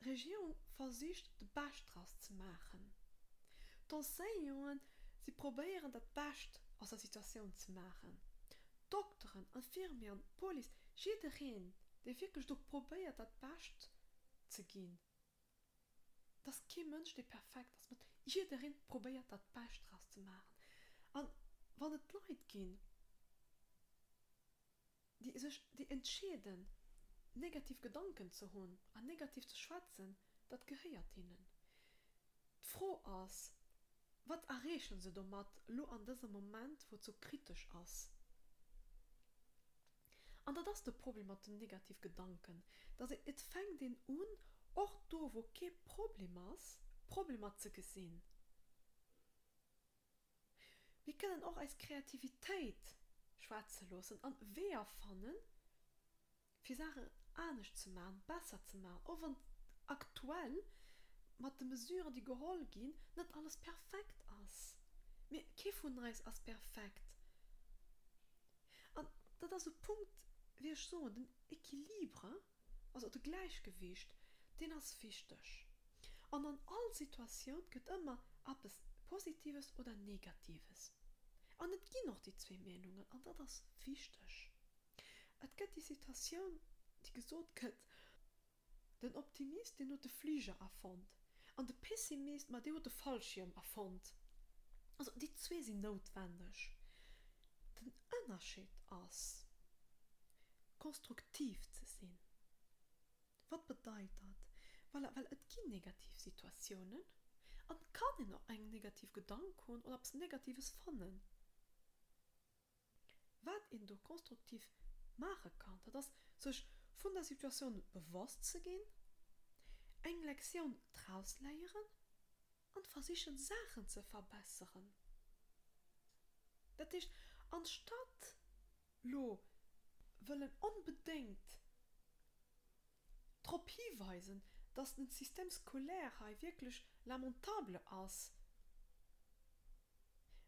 die Regierung versucht, das Beste daraus zu machen. Die Enseignungen, sie probieren das Beste aus der Situation zu machen. Doktoren, Infirmieren, Polizei, jeder, der wirklich probiert, das Beste zu gehen. Das ist kein Mensch, der perfekt ist. Jeder probiert, das Beste daraus zu machen. Und wenn es Leute gehen, die entscheiden, negative Gedanken zu haben und negativ zu schwatzen, das gehört ihnen. Froh ist, was erreichen sie damit, nur an diesem Moment, wo es so kritisch ist. Und das ist das Problem mit den negativen Gedanken. Dass es fängt den an, auch da, wo kein Problem ist, Probleme zu sehen. Wir können auch als Kreativität schwarze lassen und wer finden, für Sachen anders zu machen, besser zu machen, auch wenn aktuell mit den Mesuren, die geholt gehen, nicht alles perfekt ist. Mir kein von uns ist perfekt. Und das ist ein Punkt, wie ich so, den Equilibre, also das Gleichgewicht, den ist wichtig. Und in allen Situationen gibt es immer etwas Positives oder Negatives. Und es gibt noch die zwei Meinungen, und das ist wichtig. Es gibt die Situation, die gesagt wird, den Optimist, den hat den Flieger erfand, und der Pessimist, der hat den Fallschirm erfand. Also die zwei sind notwendig. Den Unterschied ist, konstruktiv zu sein. Was bedeutet das? Weil es gibt Negativsituationen, und kann noch einen negativen Gedanken oder etwas Negatives finden. Was ihn durch konstruktiv machen kann, das ist, sich von der Situation bewusst zu gehen, eine Lektion daraus lernen und versuchen, Sachen zu verbessern. Das ist, anstatt lo wollen unbedingt darauf hinweisen, dass ein System scolaire wirklich lamentable ist.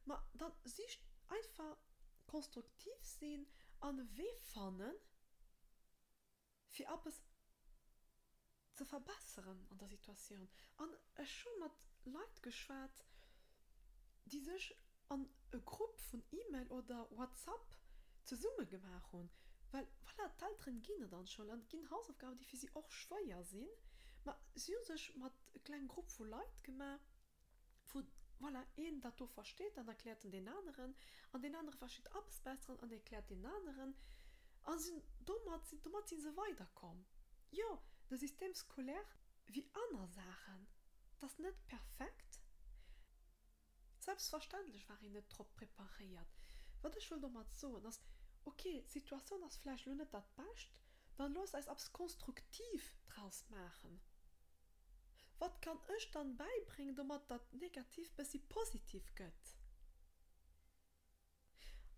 Man dann sich einfach konstruktiv sehen, an weh fangen, für etwas zu verbessern an der Situation. Und ich schon mit Leuten geschwätzt, die sich an eine Gruppe von E-Mail oder WhatsApp zusammen gemacht haben. Weil die Eltern gehen dann schon und gehen Hausaufgaben, die für sie auch schwer sind. Aber sie haben sich mit einer kleinen Gruppe von Leuten gemacht, wo einen das versteht, dann erklärt den anderen, und den anderen versteht etwas besser und erklärt den anderen. Und damit sind sie weiterkommen. Ja, das System scolaire, wie andere Sachen, das ist nicht perfekt. Selbstverständlich war ich nicht trop präpariert. Was ich will damit sagen, dass, okay, die Situation ist vielleicht nicht das Beste, dann lass uns etwas konstruktiv draus machen. Was kann ich dann beibringen, damit das negativ ein bisschen positiv geht?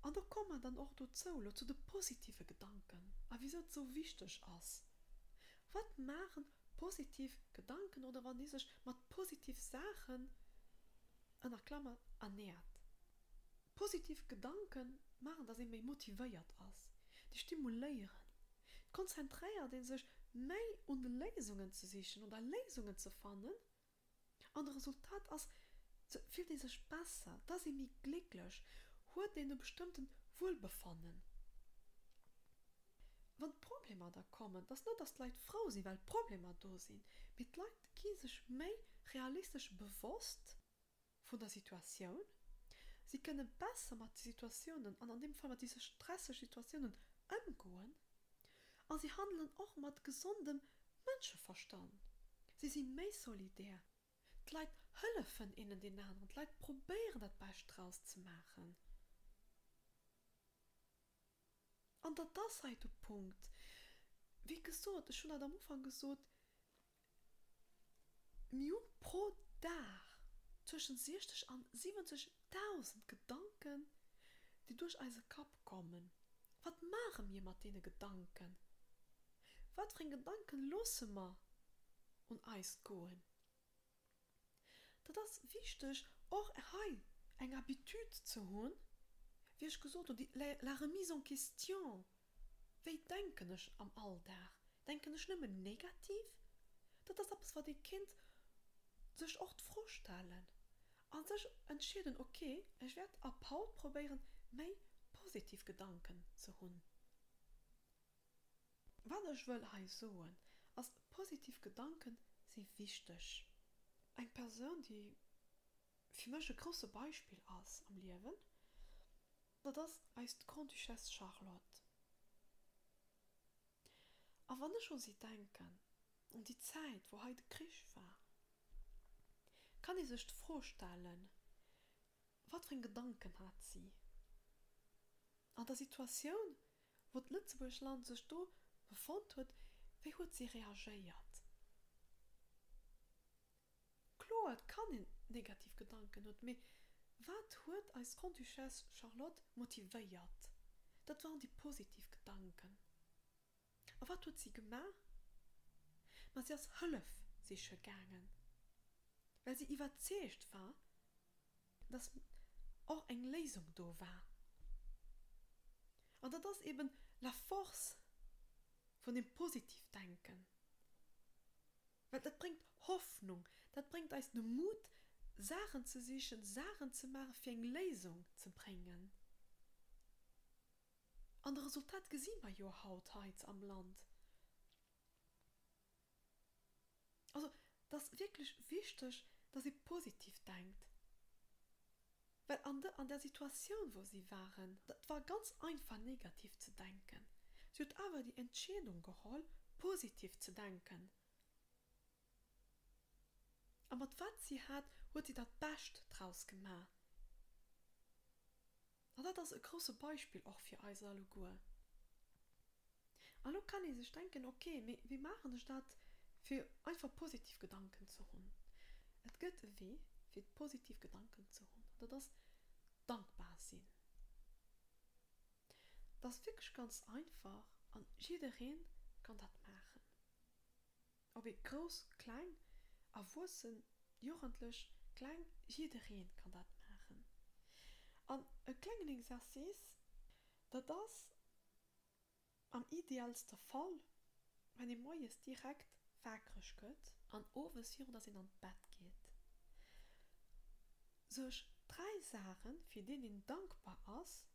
Und da kommen wir dann auch dazu, zu den positiven Gedanken. Aber wieso es so wichtig ist. Was machen positive Gedanken oder wenn die sich mit positiven Sachen in der Klammer ernährt? Positive Gedanken machen, dass ich mich motiviert ist. Die stimulieren. Konzentrieren die sich mehr und Lösungen zu sichern oder Lösungen zu finden. Und das Resultat ist, fühlt die sich besser, dass ich mich glücklich hat in einem bestimmten Wohlbefinden. Wenn Probleme da kommen, das ist nicht, dass die Leute froh sind, weil Probleme da sind. Mit Leuten gehen sich mehr realistisch bewusst von der Situation. Sie können besser mit Situationen, und in dem Fall mit diesen stressigen Situationen, umgehen. Und sie handeln auch mit gesundem Menschenverstand. Sie sind mehr solidär. Die Leute helfen ihnen den anderen. Die Leute probieren, das Beste draus zu machen. Und das ist der Punkt. Wie gesagt, ich habe schon am Anfang gesagt, Millionen pro Tag zwischen 60 und 70.000 Gedanken, die durch unseren Kopf kommen. Was machen wir mit diesen Gedanken? Was für Gedanken lassen wir und uns gehen? dass das wichtig auch eine Habitude zu haben, wie ich gesagt habe, die remise en question. Wie denken ich am Alltag? Denken ich nicht mehr negativ? Das ist etwas, was die Kinder sich auch vorstellen. Und sich entscheiden, okay, ich werde ab heute probieren, mehr positive Gedanken zu haben. Was ich will sagen, als positive Gedanken sind wichtig. Eine Person, die für mich ein großes Beispiel ist am Leben, das heißt Grand Duchesse Charlotte. Aber wenn ich an sie denke, und die Zeit, wo heute Krieg war, kann ich sich vorstellen, was für Gedanken hat sie. An der Situation, wo das Lützburgland sich da befand hat, wie hat sie reagiert? Klar, es kann negative Gedanken haben, aber was hat als Grand Duchesse Charlotte motiviert? Das waren die positiven Gedanken. Und was hat sie gemacht? Man sie als Hilfe sich gegangen. Weil sie überzeugt war, dass auch eine Lesung da war. Und das ist eben la force von dem Positivdenken. Weil das bringt Hoffnung, das bringt uns den Mut, Sachen zu sichern, Sachen zu machen, für eine Lesung zu bringen. Und das Resultat sehen wir ja heute am Land. Also, das ist wirklich wichtig, dass sie positiv denkt. Weil an der Situation, wo sie waren, das war ganz einfach negativ zu denken. Sie hat aber die Entscheidung geholt, positiv zu denken. Aber was sie hat sie das Beste draus gemacht. Und das ist ein großes Beispiel auch für uns alle. Also kann ich sich denken, okay, wir machen das für einfach positiv Gedanken zu haben. Es geht weh, für positiv Gedanken zu haben. Oder das dankbar sein. Das ist wirklich ganz einfach und jeder kann das machen. Ob ich groß, klein, erwachsen, jugendlich, klein, jeder kann das machen. Und ein kleines Exercice, das am idealsten Fall, wenn ich mir jetzt direkt wackrig geht und aufhören, dass ich ins Bett geht. Sich drei Sachen, für die ich dankbar ist,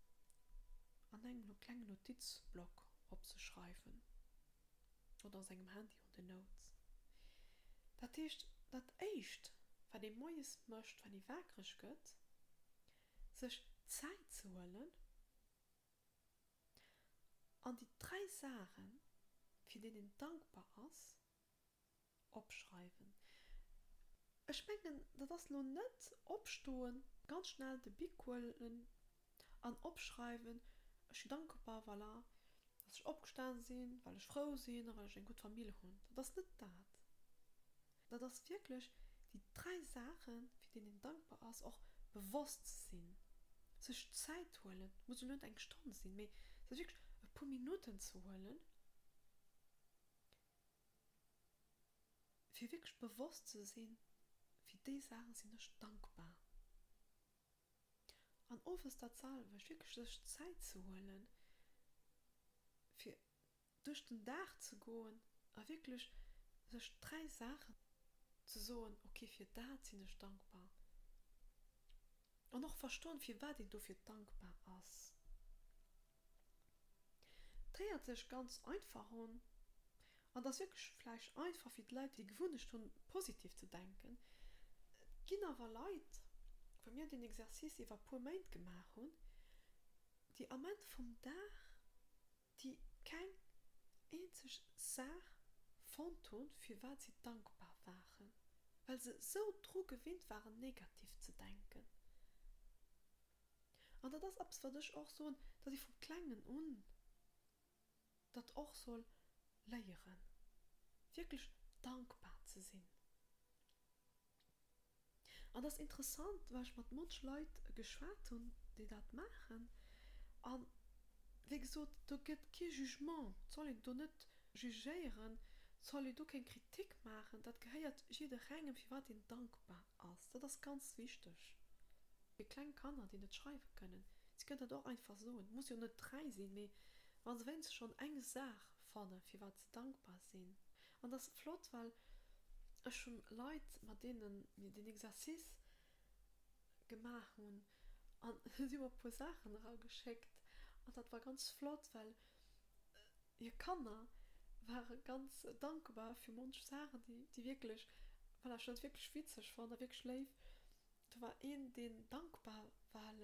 an einem kleinen Notizblock abzuschreiben. Oder an seinem Handy und den Notes. Das ist das Erste, was ich morgens möchte, wenn ich wackrig geht, sich Zeit zu holen und die drei Sachen, für die ich dankbar ist, abschreiben. Ich meine, das ist noch nicht abstehen, ganz schnell den Blick holen und abschreiben. Ich bin dankbar, voilà, dass ich abgestanden bin, weil ich froh bin, weil ich eine gute Familie habe. Das ist nicht das. Das ist wirklich die drei Sachen, für die ich dankbar bin, auch bewusst sind. Sich Zeit holen, muss nicht eine Stunde sein, aber es ist wirklich ein paar Minuten zu holen, für wirklich bewusst zu sein, für die Sachen sind ich dankbar. An oberster Zahl, wirklich sich Zeit zu holen, für durch den Tag zu gehen, und wirklich sich drei Sachen zu sagen, okay, für das sind ich dankbar. Und auch verstehen, für was ich dafür dankbar ist. Dreht sich ganz einfach an. Und das ist wirklich vielleicht einfach für die Leute, die gewohnt sind, positiv zu denken. Kinder waren Leute, die mir den Exercice über paar Monate gemacht haben, die am Ende vom Tag, die keine einzige Sache fanden, für was sie dankbar waren. Weil sie so drauf gewöhnt waren, negativ zu denken. Und das ist etwas, was ich auch so, dass ich vom Kleinen an das auch soll lehren, wirklich dankbar zu sein. Und das ist interessant, weil ich mit manchen Leuten geschwätzt habe, die das machen. Und wie gesagt, da gibt es kein Jugement. Soll ich da nicht jugieren, soll ich keine Kritik machen, das gehört jeder rein, für was ihn dankbar ist. Das ist ganz wichtig. Die kleinen Kinder, die nicht schreiben können, sie können das auch einfach so. Es muss ja nicht drei sein, aber wenn sie schon eine Sache finden, für was sie dankbar sind. Und das ist flott, weil es schon Leute mit denen Exercice gemacht haben und sie haben ein paar Sachen rausgeschickt. Und das war ganz flott, weil ihr Kinder waren ganz dankbar für manche Sachen, die wirklich, weil er schon wirklich witzig war, wirklich live. Da war einer, den dankbar, weil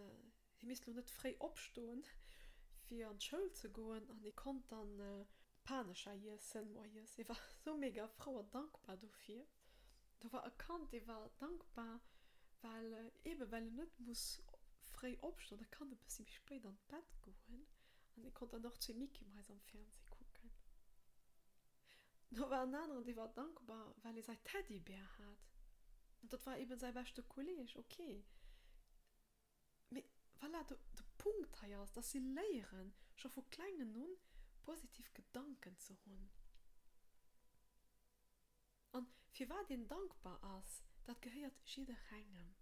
er musste nicht frei aufstehen, für an die Schule zu gehen, und ich konnte dann Panischer essen. Ich war so mega froh und dankbar dafür. Da war erkannt, ich war dankbar, weil weil er nicht muss frei aufstehen, er kann ein bisschen später ins Bett gehen. Und ich konnte dann noch zu Mickey Mouse am Fernsehen gucken. Da war ein anderer, der war dankbar, weil er sein Teddybär hat. Und das war eben sein bester Kollege, okay. Aber voilà, der Punkt hier ist, dass sie lernen, schon von kleinen an positiv Gedanken zu haben. Und für was ihnen dankbar ist, das gehört jeder rein.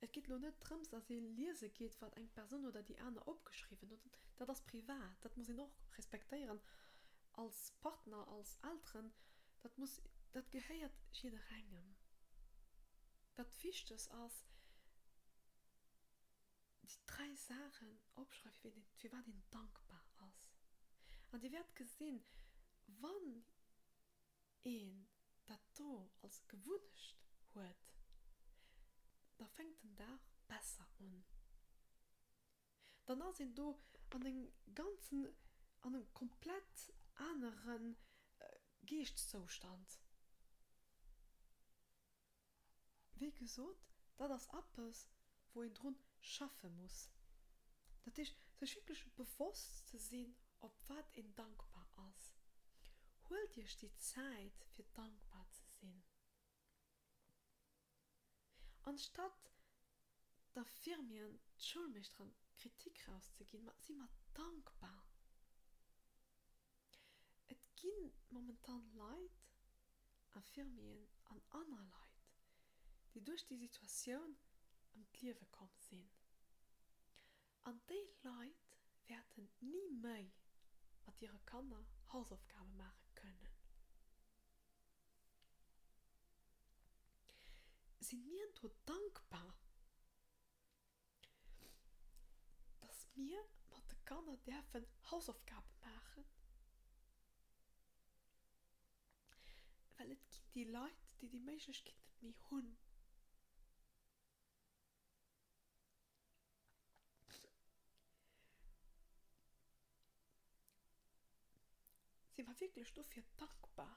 Es geht nur nicht darum, dass ihr lesen geht, was eine Person oder die andere abgeschrieben hat. Das ist privat, das muss ich noch respektieren. Als Partner, als Eltern, das gehört jeder rein. Das Wichtigste ist, die drei Sachen abschreiben, für was ihnen dankbar ist. Und ihr werdet gesehen, wann ihn das hier als gewünscht hat, da fängt den Tag besser an. Danach sind du an einem komplett anderen Geistzustand. Wie gesagt, das ist etwas, wo ich dran schaffen muss. Das ist sich wirklich bewusst zu sein, ob was ihnen dankbar ist. Holt ihr die Zeit, für dankbar zu sein. Anstatt der Firmen, Schulmeistern Kritik rauszugehen, sind wir dankbar. Es gibt momentan Leute an Firmen, an anderen Leute, die durch die Situation am Leben gekommen sind. An diese Leute werden nie mehr mit ihren Kindern Hausaufgaben machen können. Sind mir so dankbar, dass wir mit den Kindern dürfen Hausaufgaben machen. Weil es gibt die Leute, die Menschlichkeit nicht mehr haben. Sind wir wirklich dafür dankbar,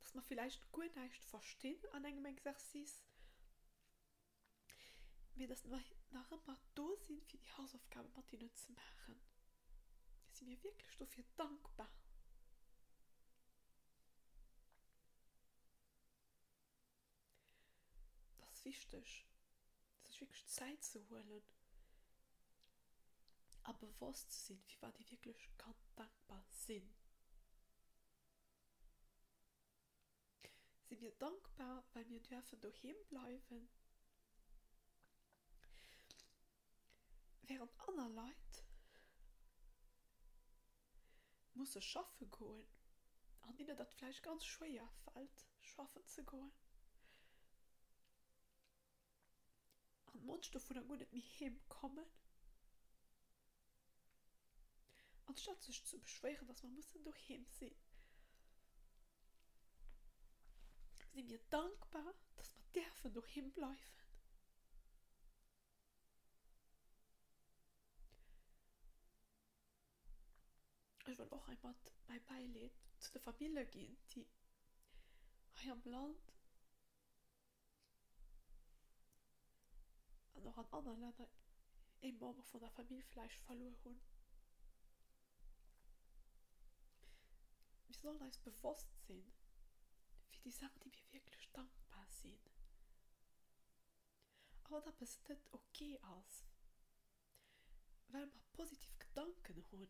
dass man vielleicht gut nicht verstehen an einem Exercice, mir das nachher mal da sind, für die Hausaufgaben Martina zu machen. Sind wir wirklich dafür dankbar. Das ist wichtig. Das ist wirklich Zeit zu holen. Aber bewusst zu sein, wie wir die wirklich ganz dankbar sind. Sind wir dankbar, weil wir dürfen daheim bleiben. Während andere Leute muss es schaffen gehen, an ihnen das vielleicht ganz schwer fällt, schaffen zu gehen. An manchen davon dann gar nicht mehr heimkommen. Anstatt sich zu beschweren, dass man muss daheim sein. Sind wir dankbar, dass wir dürfen daheim bleiben. Ich will auch einmal mein Beileid zu der Familie gehen, die hier am Land und auch an anderen Ländern immer von der Familie vielleicht verloren haben. Wir sollen uns bewusst sein, für die Sachen, die wir wirklich dankbar sind. Aber das ist nicht okay aus, weil wir positive Gedanken haben.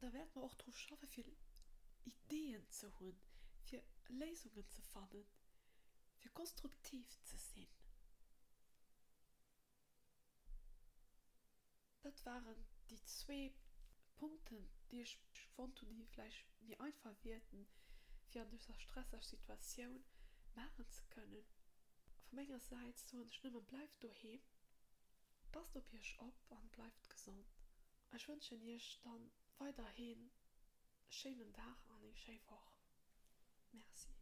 Da werden wir auch drauf schaffen, für ideen, zo hun, für Lösungen zu finden, für konstruktiv zu sein. Das waren die zwei Punkte, die ich fand, die vielleicht mir einfach werden, für eine stressige Situation machen zu können. Von meiner Seite so ein Schlimmer bleibt daheim, passt auf euch ab und bleibt gesund. Ich wünsche euch dann weiterhin einen schönen Tag und eine schöne Woche. Merci.